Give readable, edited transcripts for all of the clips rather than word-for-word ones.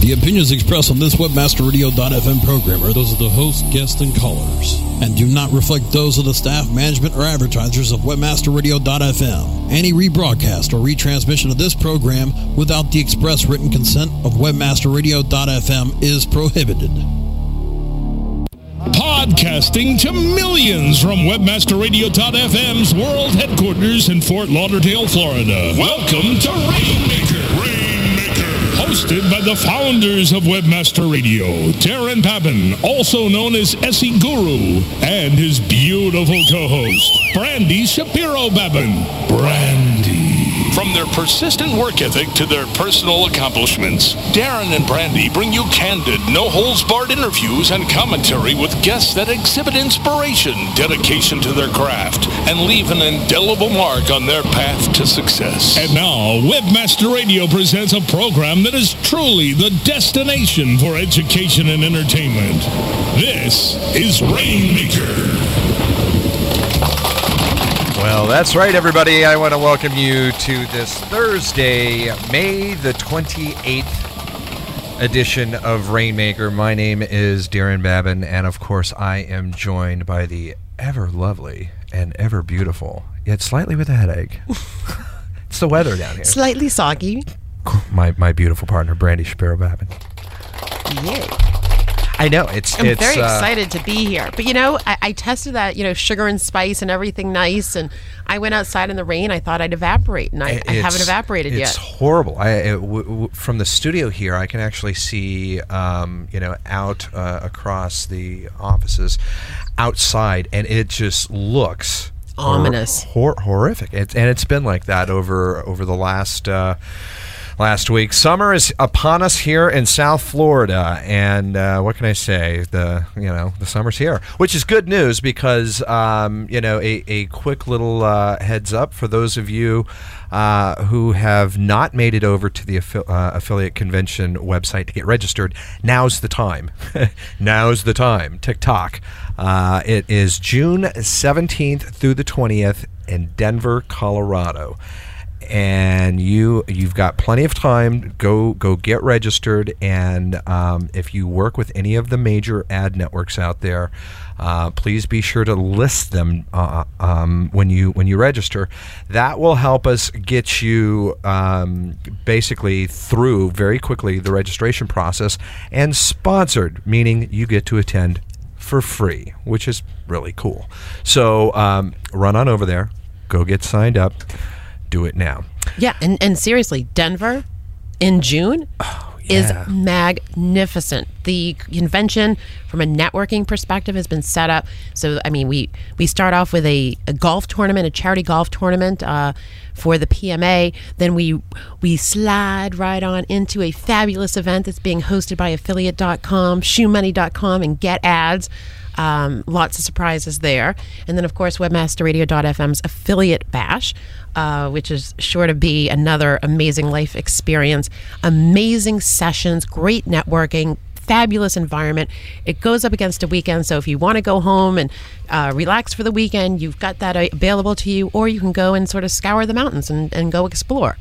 The opinions expressed on this WebmasterRadio.fm program are those of the host, guests, and callers, and do not reflect those of the staff, management, or advertisers of WebmasterRadio.fm. Any rebroadcast or retransmission of this program without the express written consent of WebmasterRadio.fm is prohibited. Podcasting to millions from WebmasterRadio.fm's world headquarters in Fort Lauderdale, Florida. Welcome to Rainmaker. Rainmaker. Hosted by the founders of Webmaster Radio, Darren Babin, also known as SE Guru, and his beautiful co-host, Brandy Shapiro Babin. Brandy. From their persistent work ethic to their personal accomplishments, Darren and Brandy bring you candid, no-holds-barred interviews and commentary with guests that exhibit inspiration, dedication to their craft, and leave an indelible mark on their path to success. And now, Webmaster Radio presents a program that is truly the destination for education and entertainment. This is Rainmaker. Well, that's right, everybody. I want to welcome you to this Thursday, May the 28th edition of Rainmaker. My name is Darren Babin, and of course, I am joined by the ever lovely and ever beautiful, yet slightly with a headache. It's the weather down here. Slightly soggy. My beautiful partner, Brandy Shapiro Babin. Yay. I know. I'm very excited to be here. But, you know, I tested that, you know, sugar and spice and everything nice. And I went outside in the rain. I thought I'd evaporate. And I haven't evaporated yet. It's horrible. From the studio here, I can actually see, you know, out across the offices outside. And it just looks ominous. Horrific. It's been like that over the last week. Summer is upon us here in South Florida, and what can I say? The summer's here, which is good news because you know, a quick little heads up for those of you who have not made it over to the affiliate convention website to get registered. Now's the time. Now's the time. TikTok. It is June 17th through the 20th in Denver, Colorado. And you've got plenty of time. Go get registered, and if you work with any of the major ad networks out there, please be sure to list them when you register. That will help us get you basically through very quickly the registration process and sponsored, meaning you get to attend for free, which is really cool. So run on over there, go get signed up. Do it now. Yeah, and seriously, Denver in June is magnificent. The convention, from a networking perspective, has been set up. So, I mean, we start off with a golf tournament, a charity golf tournament for the PMA. Then we slide right on into a fabulous event that's being hosted by Affiliate.com, ShoeMoney.com, and Get Ads. Lots of surprises there. And then, of course, WebmasterRadio.fm's Affiliate Bash, which is sure to be another amazing life experience. Amazing sessions, great networking, fabulous environment. It goes up against a weekend, so if you want to go home and relax for the weekend, you've got that available to you, or you can go and sort of scour the mountains and go explore.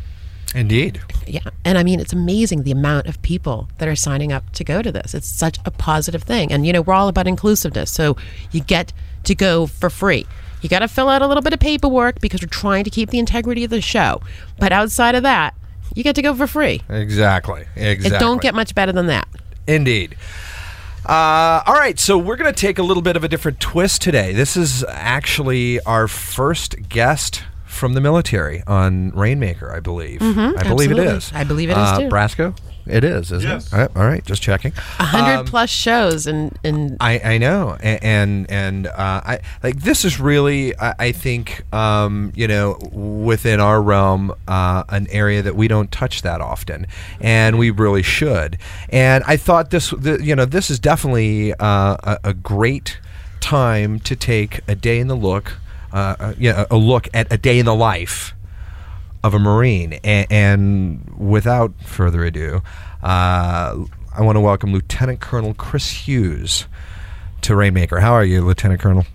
Indeed. Yeah. And I mean, it's amazing the amount of people that are signing up to go to this. It's such a positive thing. And, you know, we're all about inclusiveness. So you get to go for free. You got to fill out a little bit of paperwork because we're trying to keep the integrity of the show. But outside of that, you get to go for free. Exactly. It don't get much better than that. Indeed. All right, so we're going to take a little bit of a different twist today. This is actually our first guest from the military on Rainmaker, I believe. Mm-hmm, I believe it is. I believe it is too. Brasco? It is, isn't it? All right, just checking. 100 plus shows and I know, and I like this is really I think you know, within our realm an area that we don't touch that often, and we really should. And I thought this is definitely a great time to take a day in the look. A look at a day in the life of a Marine. And without further ado, I want to welcome Lieutenant Colonel Chris Hughes to Rainmaker. How are you, Lieutenant Colonel?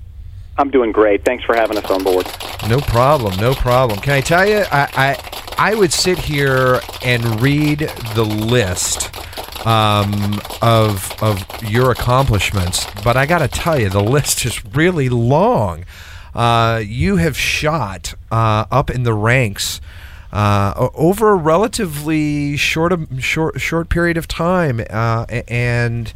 I'm doing great. Thanks for having us on board. No problem. Can I tell you, I would sit here and read the list of your accomplishments, but I got to tell you, the list is really long. You have shot up in the ranks over a relatively short period of time, and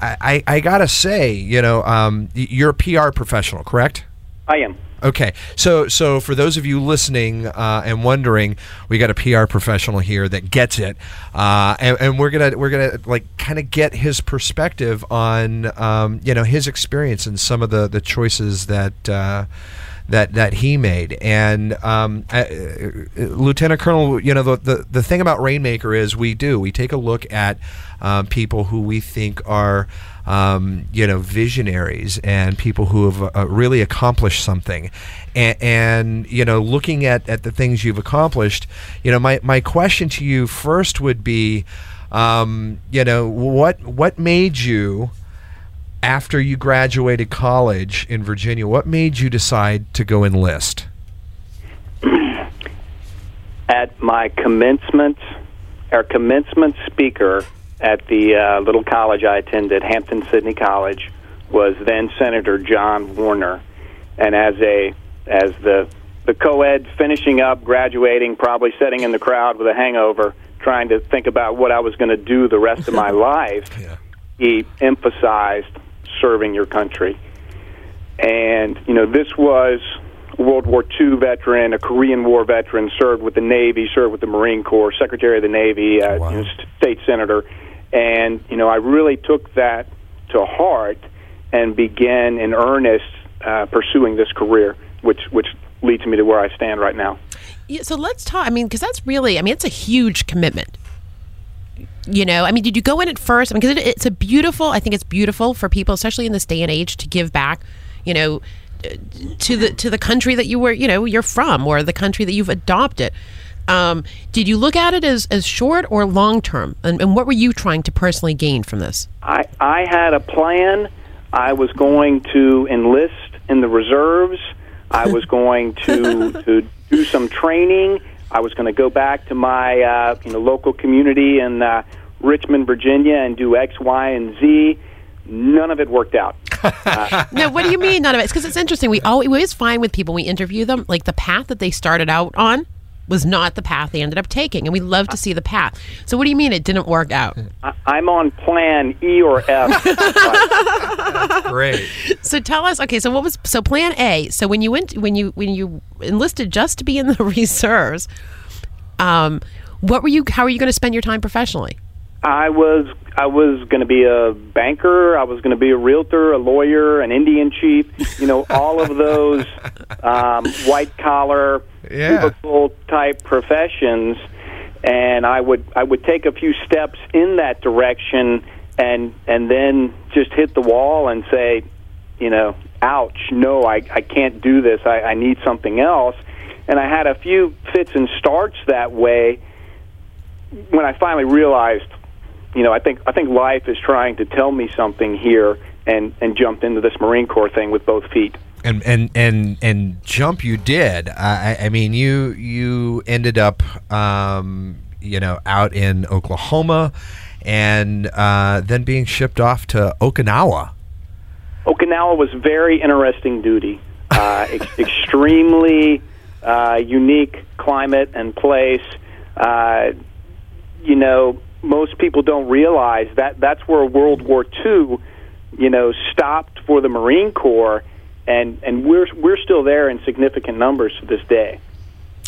I gotta say, you know, you're a PR professional, correct? I am. Okay, so for those of you listening and wondering, we got a PR professional here that gets it, and we're gonna like kind of get his perspective on you know, his experience and some of the choices that. That he made. And Lieutenant Colonel, you know, the thing about Rainmaker is we take a look at people who we think are you know, visionaries and people who have really accomplished something, and you know, looking at the things you've accomplished, you know, my question to you first would be, you know, what made you, after you graduated college in Virginia, what made you decide to go enlist? At my commencement, our commencement speaker at the little college I attended, Hampton Sydney College, was then Senator John Warner. And as the co-ed finishing up, graduating, probably sitting in the crowd with a hangover, trying to think about what I was going to do the rest of my life, yeah, he emphasized serving your country. And you know, this was a World War II veteran, a Korean War veteran, served with the Navy, served with the Marine Corps, Secretary of the Navy, wow, you know, state senator. And you know, I really took that to heart and began in earnest pursuing this career, which leads me to where I stand right now. Yeah, so let's talk, I mean, because that's really, I mean, it's a huge commitment. You know, I mean, did you go in at first? I mean, because it's a beautiful, I think it's beautiful for people, especially in this day and age, to give back, you know, to the country that you were, you know, you're from, or the country that you've adopted. Did you look at it as short or long term? And what were you trying to personally gain from this? I had a plan. I was going to enlist in the reserves. I was going to do some training. I was going to go back to my you know, local community in Richmond, Virginia, and do X, Y, and Z. None of it worked out. No, what do you mean none of it? Because it's interesting. We always find with people, we interview them, like the path that they started out on was not the path they ended up taking, and we love to see the path. So what do you mean it didn't work out? I'm on plan E or F. That's great. So tell us, okay, so what was, so plan A, so when you enlisted just to be in the reserves, how were you going to spend your time professionally? I was going to be a banker, I was going to be a realtor, a lawyer, an Indian chief, you know, all of those white-collar, yeah, cubicle-type professions, and I would take a few steps in that direction and then just hit the wall and say, you know, ouch, no, I can't do this, I need something else. And I had a few fits and starts that way when I finally realized, you know, I think life is trying to tell me something here, and jumped into this Marine Corps thing with both feet. And jump you did. I mean, you ended up, you know, out in Oklahoma, and then being shipped off to Okinawa. Okinawa was very interesting duty. Extremely unique climate and place. You know, most people don't realize that that's where World War II, you know, stopped for the Marine Corps, and we're still there in significant numbers to this day.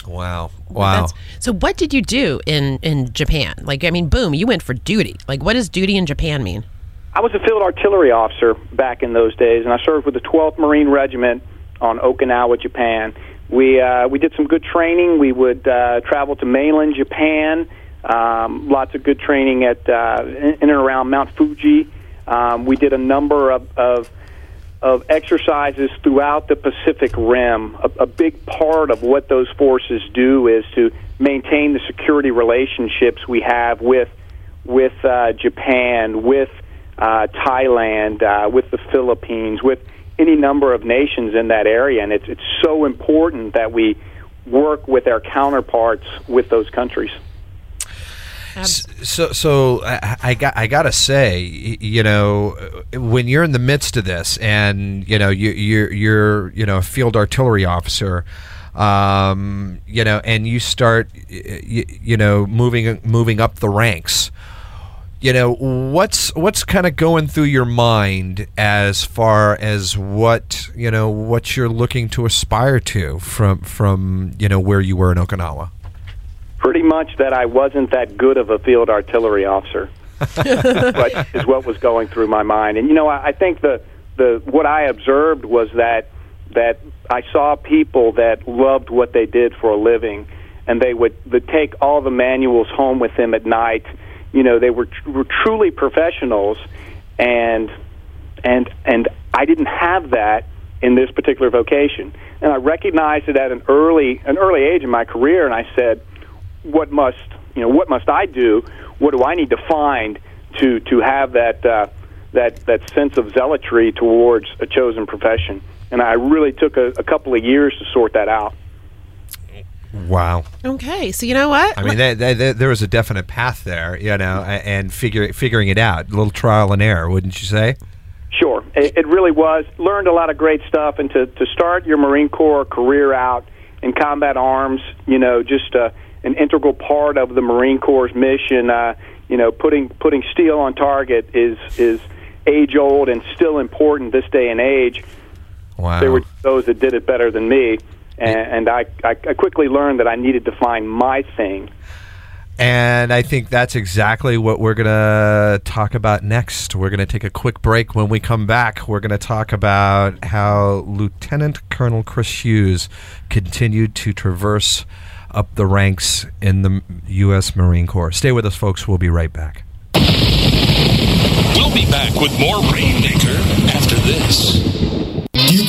Wow. Well, so what did you do in Japan? Like, I mean, boom, you went for duty. Like, what does duty in Japan mean? I was a field artillery officer back in those days, and I served with the 12th Marine Regiment on Okinawa, Japan. We did some good training. We would travel to mainland Japan. Lots of good training at in and around Mount Fuji. We did a number of exercises throughout the Pacific Rim. A big part of what those forces do is to maintain the security relationships we have with Japan, with Thailand, with the Philippines, with any number of nations in that area. And it's so important that we work with our counterparts with those countries. So I gotta say, you know, when you're in the midst of this, and you know you're you know a field artillery officer, you know, and you start moving up the ranks. You know, what's kind of going through your mind as far as what you're looking to aspire to from you know where you were in Okinawa? Pretty much that I wasn't that good of a field artillery officer, but is what was going through my mind. And you know, I think the what I observed was that I saw people that loved what they did for a living, and they would take all the manuals home with them at night. You know, they were truly professionals, and I didn't have that in this particular vocation. And I recognized it at an early age in my career, and I said, what must I do? What do I need to find to have that sense of zealotry towards a chosen profession? And I really took a couple of years to sort that out. Wow. Okay, so you know what? I mean, there was a definite path there, you know, and figuring it out. A little trial and error, wouldn't you say? Sure. It really was. Learned a lot of great stuff, and to start your Marine Corps career out in combat arms, you know, just an integral part of the Marine Corps' mission, you know, putting steel on target is age-old and still important this day and age. Wow. There were those that did it better than me. And I quickly learned that I needed to find my thing. And I think that's exactly what we're going to talk about next. We're going to take a quick break. When we come back, we're going to talk about how Lieutenant Colonel Chris Hughes continued to traverse up the ranks in the U.S. Marine Corps. Stay with us, folks. We'll be right back. We'll be back with more Rainmaker after this. Do you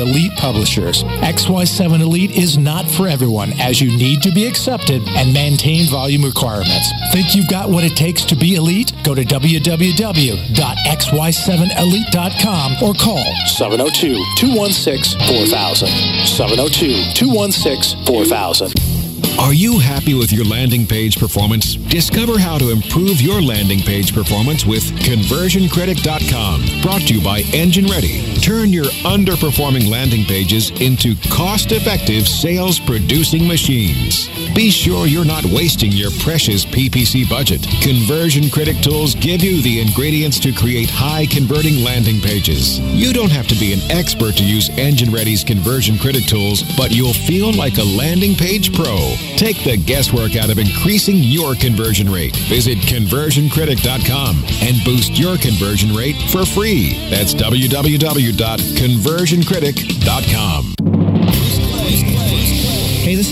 elite publishers. XY7 Elite is not for everyone, as you need to be accepted and maintain volume requirements. Think you've got what it takes to be elite? Go to www.xy7elite.com or call 702-216-4000. 702-216-4000. Are you happy with your landing page performance? Discover how to improve your landing page performance with ConversionCredit.com, brought to you by Engine Ready. Turn your underperforming landing pages into cost-effective sales-producing machines. Be sure you're not wasting your precious PPC budget. Conversion Critic tools give you the ingredients to create high-converting landing pages. You don't have to be an expert to use Engine Ready's Conversion Critic tools, but you'll feel like a landing page pro. Take the guesswork out of increasing your conversion rate. Visit ConversionCredit.com and boost your conversion rate for free. That's www.conversioncritic.com. Hey, this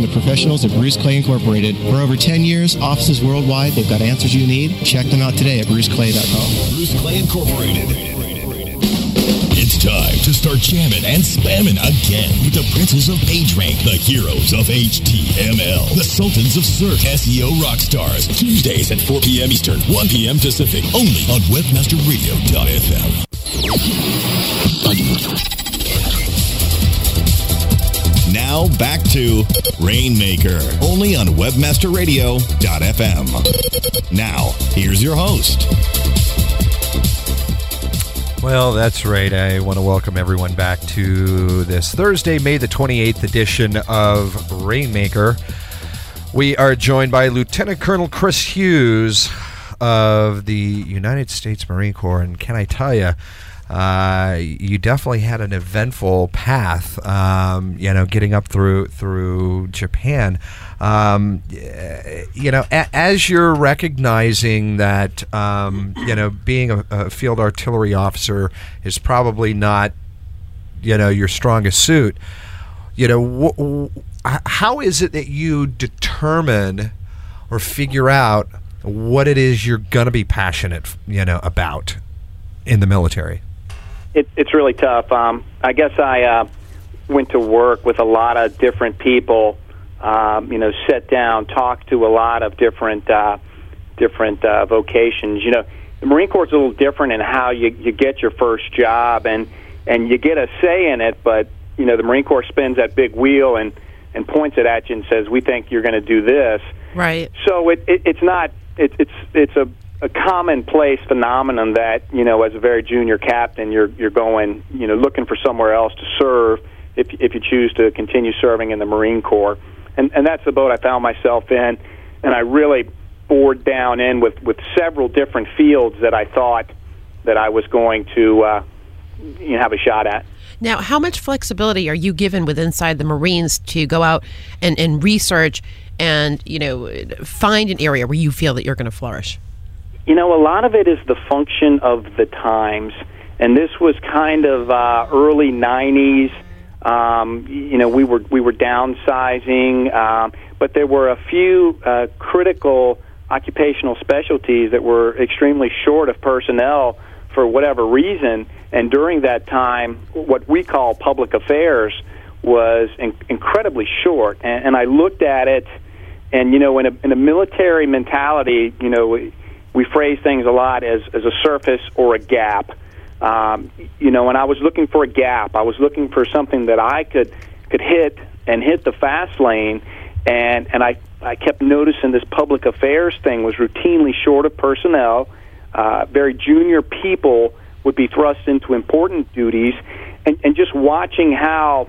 the professionals at Bruce Clay Incorporated. For over 10 years, offices worldwide, they've got answers you need. Check them out today at BruceClay.com. Bruce Clay Incorporated. Time to start jamming and spamming again with the princes of PageRank, the heroes of HTML, the sultans of search, SEO rock stars. Tuesdays at 4 p.m. Eastern, 1 p.m. Pacific, only on WebmasterRadio.fm. Now back to Rainmaker, only on WebmasterRadio.fm. Now, here's your host. Well, that's right. I want to welcome everyone back to this Thursday, May the 28th edition of Rainmaker. We are joined by Lieutenant Colonel Chris Hughes of the United States Marine Corps, and can I tell you, you definitely had an eventful path, you know, getting up through Japan. You know, as you're recognizing that, you know, being a field artillery officer is probably not, you know, your strongest suit, you know, how is it that you determine or figure out what it is you're going to be passionate, you know, about in the military? It's really tough. I guess I went to work with a lot of different people. You know, sat down, talked to a lot of different different vocations. You know, the Marine Corps is a little different in how you get your first job, and you get a say in it. But you know, the Marine Corps spins that big wheel and points it at you and says, "We think you're going to do this." Right. So it's not. It's a commonplace phenomenon that, you know, as a very junior captain, you're going, you know, looking for somewhere else to serve if you choose to continue serving in the Marine Corps, and that's the boat I found myself in, and I really bored down in with several different fields that I thought that I was going to you know, have a shot at. Now, how much flexibility are you given with inside the Marines to go out and research and, you know, find an area where you feel that you're going to flourish? You know, a lot of it is the function of the times, and this was kind of early 90s. You know, we were downsizing, but there were a few critical occupational specialties that were extremely short of personnel for whatever reason, and during that time, what we call public affairs was incredibly short, and I looked at it, and, you know, in a military mentality, you know, we phrase things a lot as a surface or a gap. You know, and I was looking for a gap. I was looking for something that I could hit the fast lane, and I kept noticing this public affairs thing was routinely short of personnel. Very junior people would be thrust into important duties, and just watching how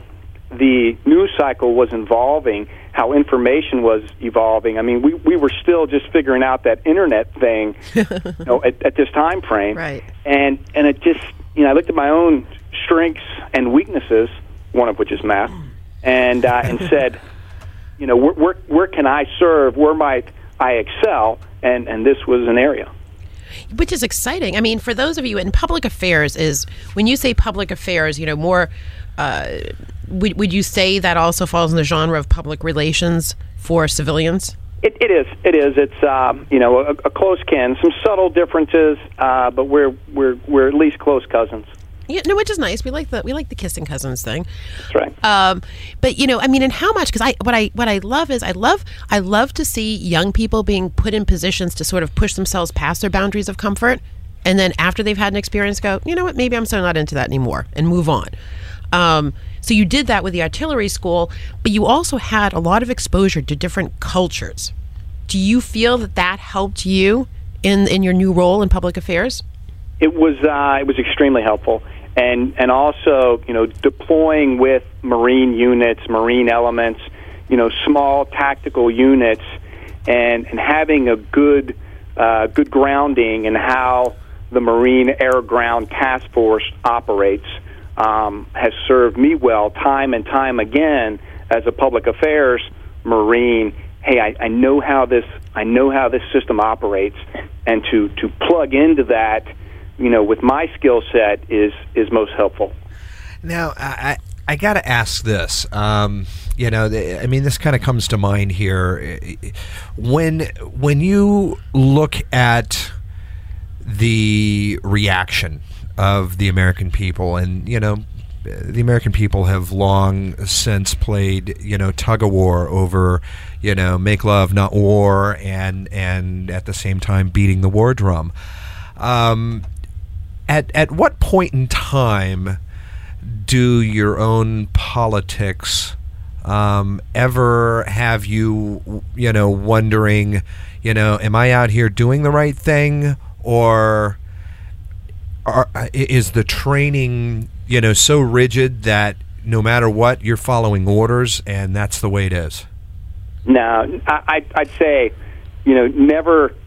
the news cycle was evolving, how information was evolving. I mean, we were still just figuring out that internet thing, you know, at this time frame. Right. And it just, you know, I looked at my own strengths and weaknesses, one of which is math, and said, you know, where can I serve? Where might I excel? And this was an area. Which is exciting. I mean, for those of you in public affairs, is when you say public affairs, you know, more. Would you say that also falls in the genre of public relations for civilians? It is. It's you know, a close kin. Some subtle differences, but we're at least close cousins. Yeah, no, which is nice. We like the kissing cousins thing. That's right. But you know, I mean, and how much? Because what I love is I love to see young people being put in positions to sort of push themselves past their boundaries of comfort, and then after they've had an experience, go, you know what? Maybe I'm so not into that anymore, and move on. So you did that with the artillery school, but you also had a lot of exposure to different cultures. Do you feel that helped you in your new role in public affairs? It was extremely helpful, and also, you know, deploying with Marine units, Marine elements, you know, small tactical units, and having a good grounding in how the Marine Air Ground Task Force operates. Has served me well time and time again as a public affairs Marine. Hey, I know how this system operates, and to plug into that, you know, with my skill set is most helpful. Now, I got to ask this. You know, I mean, this kind of comes to mind here when you look at the reaction of the American people, and, you know, the American people have long since played, you know, tug of war over, you know, make love, not war, and at the same time beating the war drum. At what point in time do your own politics ever have you, you know, wondering, you know, am I out here doing the right thing, or is the training, you know, so rigid that no matter what, you're following orders, and that's the way it is? No, I'd say you know,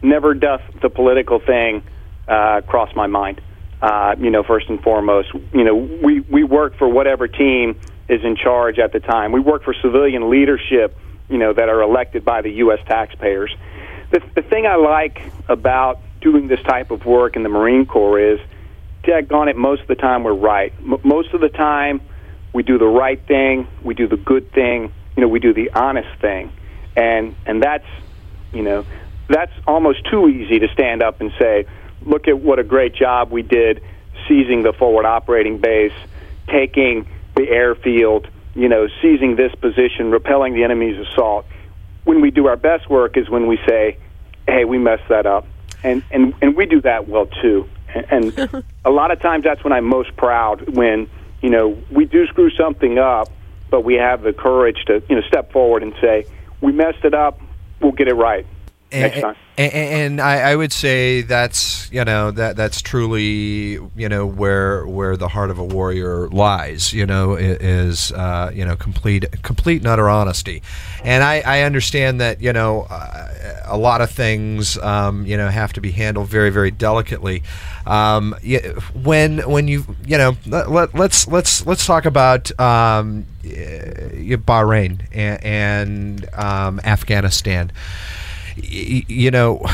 never does the political thing cross my mind. You know, first and foremost, you know, we work for whatever team is in charge at the time. We work for civilian leadership, you know, that are elected by the U.S. taxpayers. The thing I like about doing this type of work in the Marine Corps is, daggone it, most of the time we're right. Most of the time we do the right thing, we do the good thing, you know, we do the honest thing. And that's, you know, that's almost too easy to stand up and say, look at what a great job we did seizing the forward operating base, taking the airfield, you know, seizing this position, repelling the enemy's assault. When we do our best work is when we say, hey, we messed that up. And we do that well, too. And a lot of times that's when I'm most proud, when, you know, we do screw something up, but we have the courage to, you know, step forward and say, we messed it up, we'll get it right. And I would say that's, you know, that's truly, you know, where the heart of a warrior lies, you know, is, you know, complete and utter honesty. And I understand that, you know, a lot of things, you know, have to be handled very, very delicately. When you, you know, let's talk about, Bahrain and Afghanistan. You know,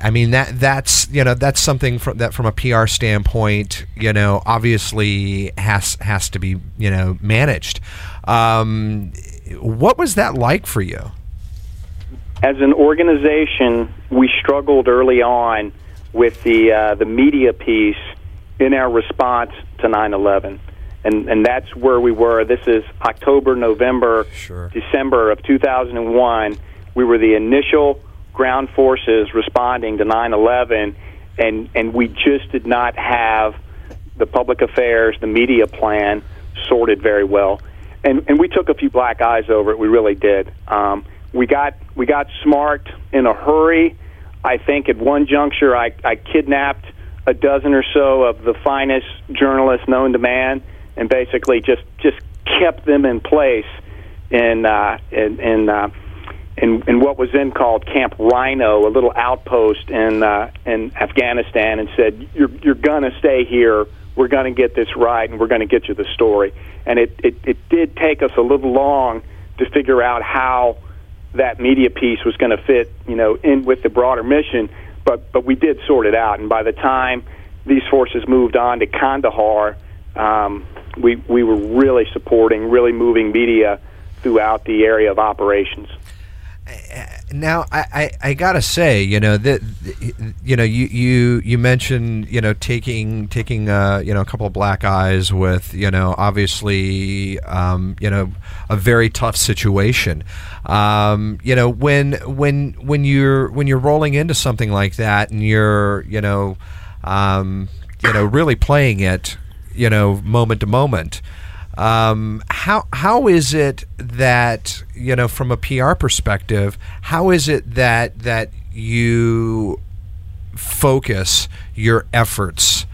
I mean, that's, you know, that's something from a PR standpoint, you know, obviously has to be, you know, managed. What was that like for you? As an organization, we struggled early on with the media piece in our response to 9/11. And that's where we were. This is October, November, sure, December of 2001. We were the initial ground forces responding to 9/11, and we just did not have the public affairs, the media plan sorted very well. And we took a few black eyes over it. We really did. We got smart in a hurry. I think at one juncture I kidnapped a dozen or so of the finest journalists known to man and basically just kept them in place in what was then called Camp Rhino, a little outpost in Afghanistan, and said, you're going to stay here, we're going to get this right, and we're going to get you the story. And it did take us a little long to figure out how that media piece was going to fit, you know, in with the broader mission, but we did sort it out. And by the time these forces moved on to Kandahar, we were really supporting, really moving media throughout the area of operations. Now, I gotta say, you know, that, you know, you mentioned, you know, taking you know, a couple of black eyes with, you know, obviously, you know, a very tough situation. You know, when you're rolling into something like that and you're, you know, really playing it, you know, moment to moment. How is it that, you know, from a PR perspective, how is it that you focus your efforts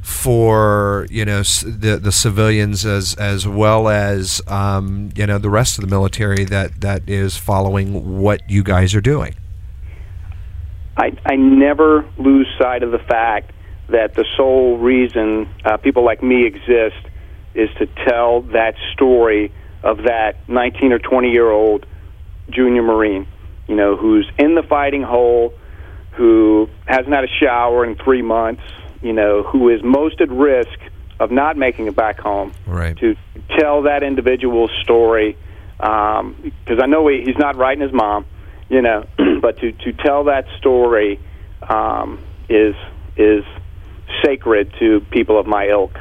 for, you know, the civilians as well as, you know, the rest of the military that is following what you guys are doing? I never lose sight of the fact that the sole reason people like me exist is to tell that story of that 19 or 20-year-old junior Marine, you know, who's in the fighting hole, who hasn't had a shower in 3 months, you know, who is most at risk of not making it back home. Right. To tell that individual's story, because I know he's not writing his mom, you know, but to tell that story is sacred to people of my ilk.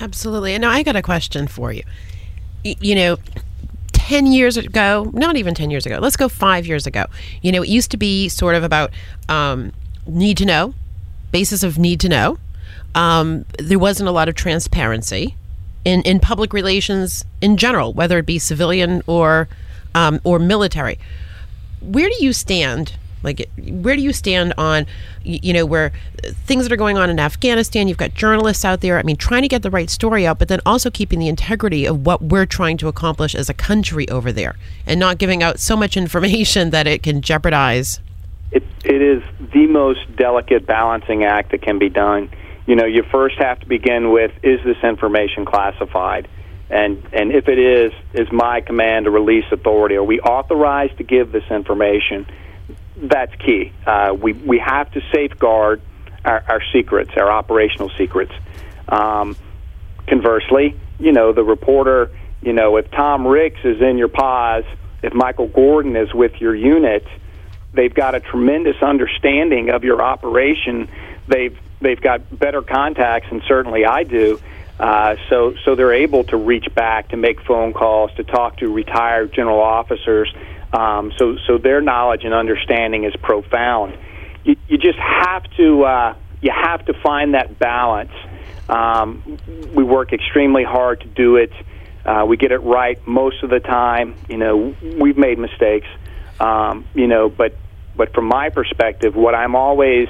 Absolutely. And now I got a question for you. You know, 10 years ago, not even 10 years ago, let's go 5 years ago. You know, it used to be sort of about need to know, basis of need to know. There wasn't a lot of transparency in public relations in general, whether it be civilian or military. Where do you stand Like, where do you stand on, you know, where things that are going on in Afghanistan? You've got journalists out there, I mean, trying to get the right story out, but then also keeping the integrity of what we're trying to accomplish as a country over there, and not giving out so much information that it can jeopardize. It is the most delicate balancing act that can be done. You know, you first have to begin with, is this information classified? And if it is my command to release authority? Are we authorized to give this information? That's key. We have to safeguard our secrets, our operational secrets. Conversely, you know, the reporter, you know, if Tom Ricks is in your POS, if Michael Gordon is with your unit, they've got a tremendous understanding of your operation. They've got better contacts, and certainly I do. So they're able to reach back, to make phone calls, to talk to retired general officers. So their knowledge and understanding is profound. You just have to find that balance. We work extremely hard to do it. We get it right most of the time. You know, we've made mistakes. You know, but from my perspective, what I'm always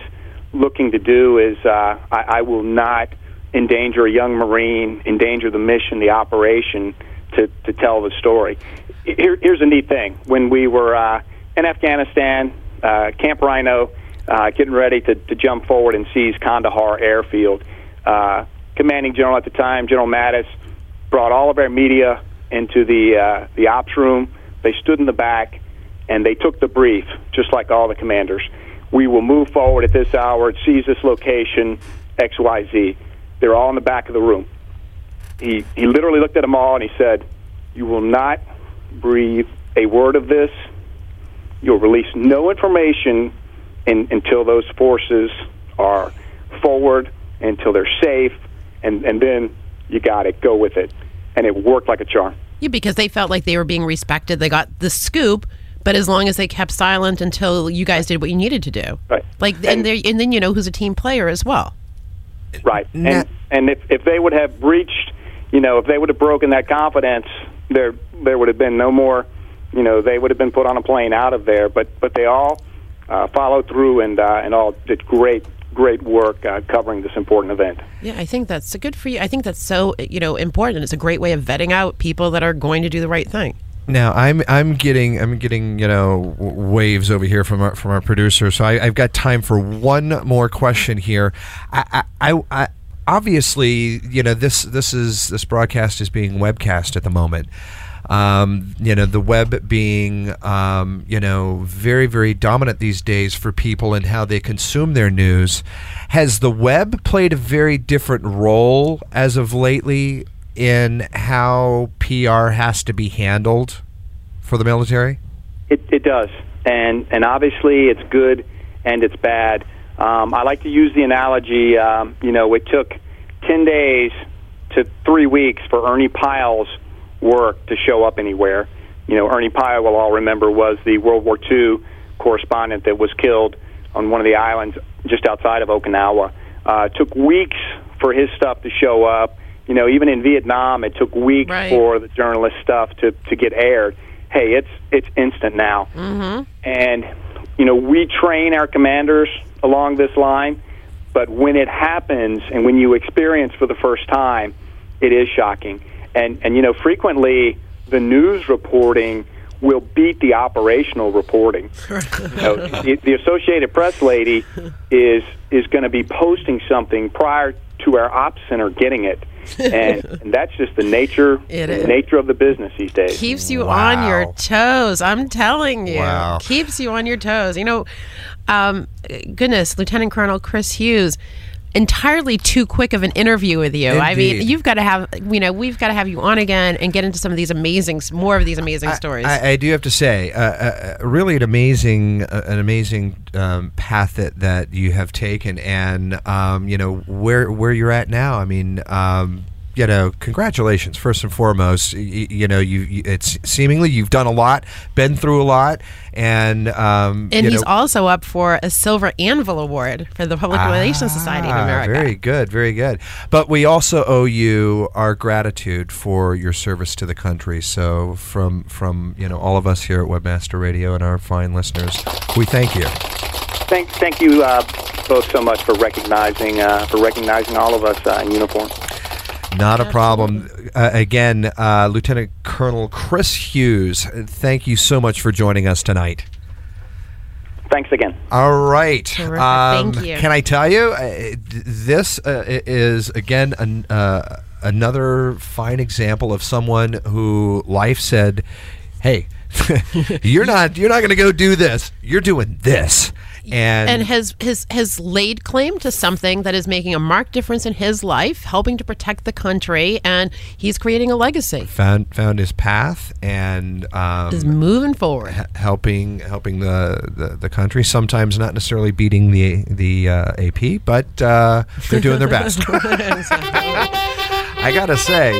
looking to do is I will not endanger a young Marine, endanger the mission, the operation, to tell the story. Here's a neat thing. When we were in Afghanistan, Camp Rhino, getting ready to jump forward and seize Kandahar Airfield, commanding general at the time, General Mattis, brought all of our media into the ops room. They stood in the back, and they took the brief, just like all the commanders. We will move forward at this hour, seize this location, XYZ. They're all in the back of the room. He literally looked at them all, and he said, "You will not breathe a word of this. You'll release no information until those forces are forward, until they're safe, and then you got it. Go with it." And it worked like a charm. Yeah, because they felt like they were being respected. They got the scoop, but as long as they kept silent until you guys did what you needed to do. Right. Like, and then you know who's a team player as well. Right. And if they would have breached, you know, if they would have broken that confidence, there would have been no more, you know, they would have been put on a plane out of there. But they all followed through and all did great work covering this important event. Yeah, I think that's good for you. I think that's so, you know, important. It's a great way of vetting out people that are going to do the right thing. Now I'm getting you know waves over here from our producer, so I've got time for one more question here. I obviously, you know, this broadcast is being webcast at the moment. You know, the web being you know very, very dominant these days for people and how they consume their news. Has the web played a very different role as of lately in how PR has to be handled for the military? It does, and obviously it's good and it's bad. I like to use the analogy, you know, it took 10 days to 3 weeks for Ernie Pyle's work to show up anywhere. You know, Ernie Pyle, we'll all remember, was the World War II correspondent that was killed on one of the islands just outside of Okinawa. It took weeks for his stuff to show up. You know, even in Vietnam, it took weeks for the journalist stuff to get aired. Hey, it's instant now. Mm-hmm. And, you know, we train our commanders along this line, but when it happens and when you experience for the first time, it is shocking. And you know, frequently the news reporting will beat the operational reporting. You know, the Associated Press lady is going to be posting something prior to our ops center getting it. And that's just the nature of the business these days. Keeps you on your toes, I'm telling you. Wow. Keeps you on your toes. You know, goodness, Lieutenant Colonel Chris Hughes, entirely too quick of an interview with you. Indeed. I mean, we've got to have you on again and get into some of these amazing stories. I do have to say, really an amazing path that you have taken, and you know where you're at now. I mean, you know, congratulations, first and foremost. It's seemingly you've done a lot, been through a lot, and he's also up for a Silver Anvil Award for the Public Relations Society of America. Very good, very good. But we also owe you our gratitude for your service to the country. So from all of us here at Webmaster Radio and our fine listeners, we thank you. Thank you both so much for recognizing all of us in uniform. Not a problem. Again, Lieutenant Colonel Chris Hughes, thank you so much for joining us tonight. Thanks again. All right. Thank you. Can I tell you, this is, again, another fine example of someone who life said, hey, you're not going to go do this. You're doing this. And has laid claim to something that is making a marked difference in his life, helping to protect the country, and he's creating a legacy. Found his path and is moving forward, helping the country. Sometimes not necessarily beating the AP, but they're doing their best. I gotta say,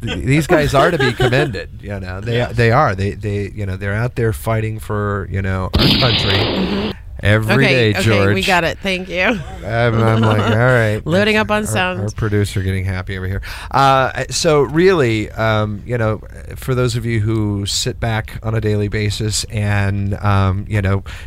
these guys are to be commended. They're out there fighting for our country every day. George, we got it. Thank you. I'm like, all right, loading up on sound. Our producer getting happy over here. So really, for those of you who sit back on a daily basis and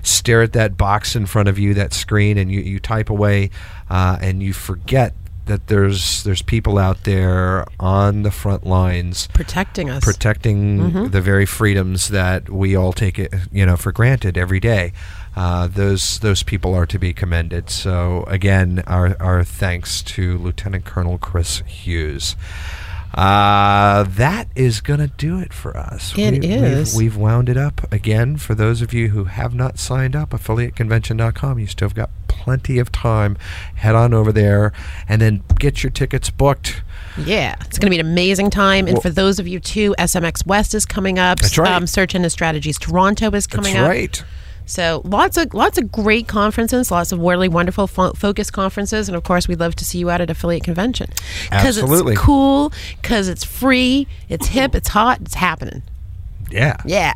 stare at that box in front of you, that screen, and you type away. And you forget that there's people out there on the front lines protecting us, the very freedoms that we all take it for granted every day. Those people are to be commended. So again, our thanks to Lieutenant Colonel Chris Hughes. That is going to do it for us. We've wound it up. Again, for those of you who have not signed up, affiliateconvention.com. You still have got plenty of time. Head on over there and then get your tickets booked. Yeah, it's going to be an amazing time. And for those of you, too, SMX West is coming up. That's right. Search Engine Strategies Toronto is coming up. That's right. So lots of great conferences, lots of really wonderful focus conferences, and of course we'd love to see you out at Affiliate Convention. Absolutely. Because it's cool, because it's free, it's hip, it's hot, it's happening. Yeah. Yeah.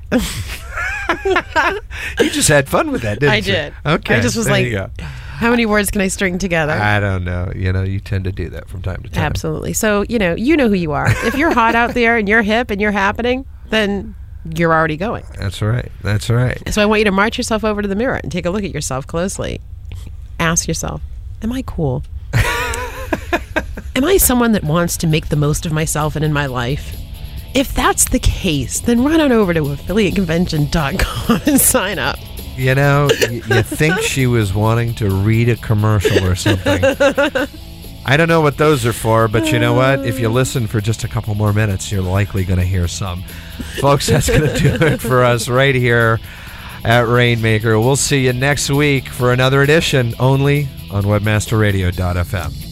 You just had fun with that, didn't you? I did. Okay. I just was like, how many words can I string together? I don't know. You tend to do that from time to time. Absolutely. So, you know who you are. If you're hot out there and you're hip and you're happening, then you're already going. That's right. So I want you to march yourself over to the mirror and take a look at yourself closely. Ask yourself, am I cool? Am I someone that wants to make the most of myself and in my life? If that's the case, then run on over to affiliateconvention.com and sign up. You think she was wanting to read a commercial or something. I don't know what those are for, but you know what? If you listen for just a couple more minutes, you're likely going to hear some. Folks, that's going to do it for us right here at Rainmaker. We'll see you next week for another edition only on WebmasterRadio.fm.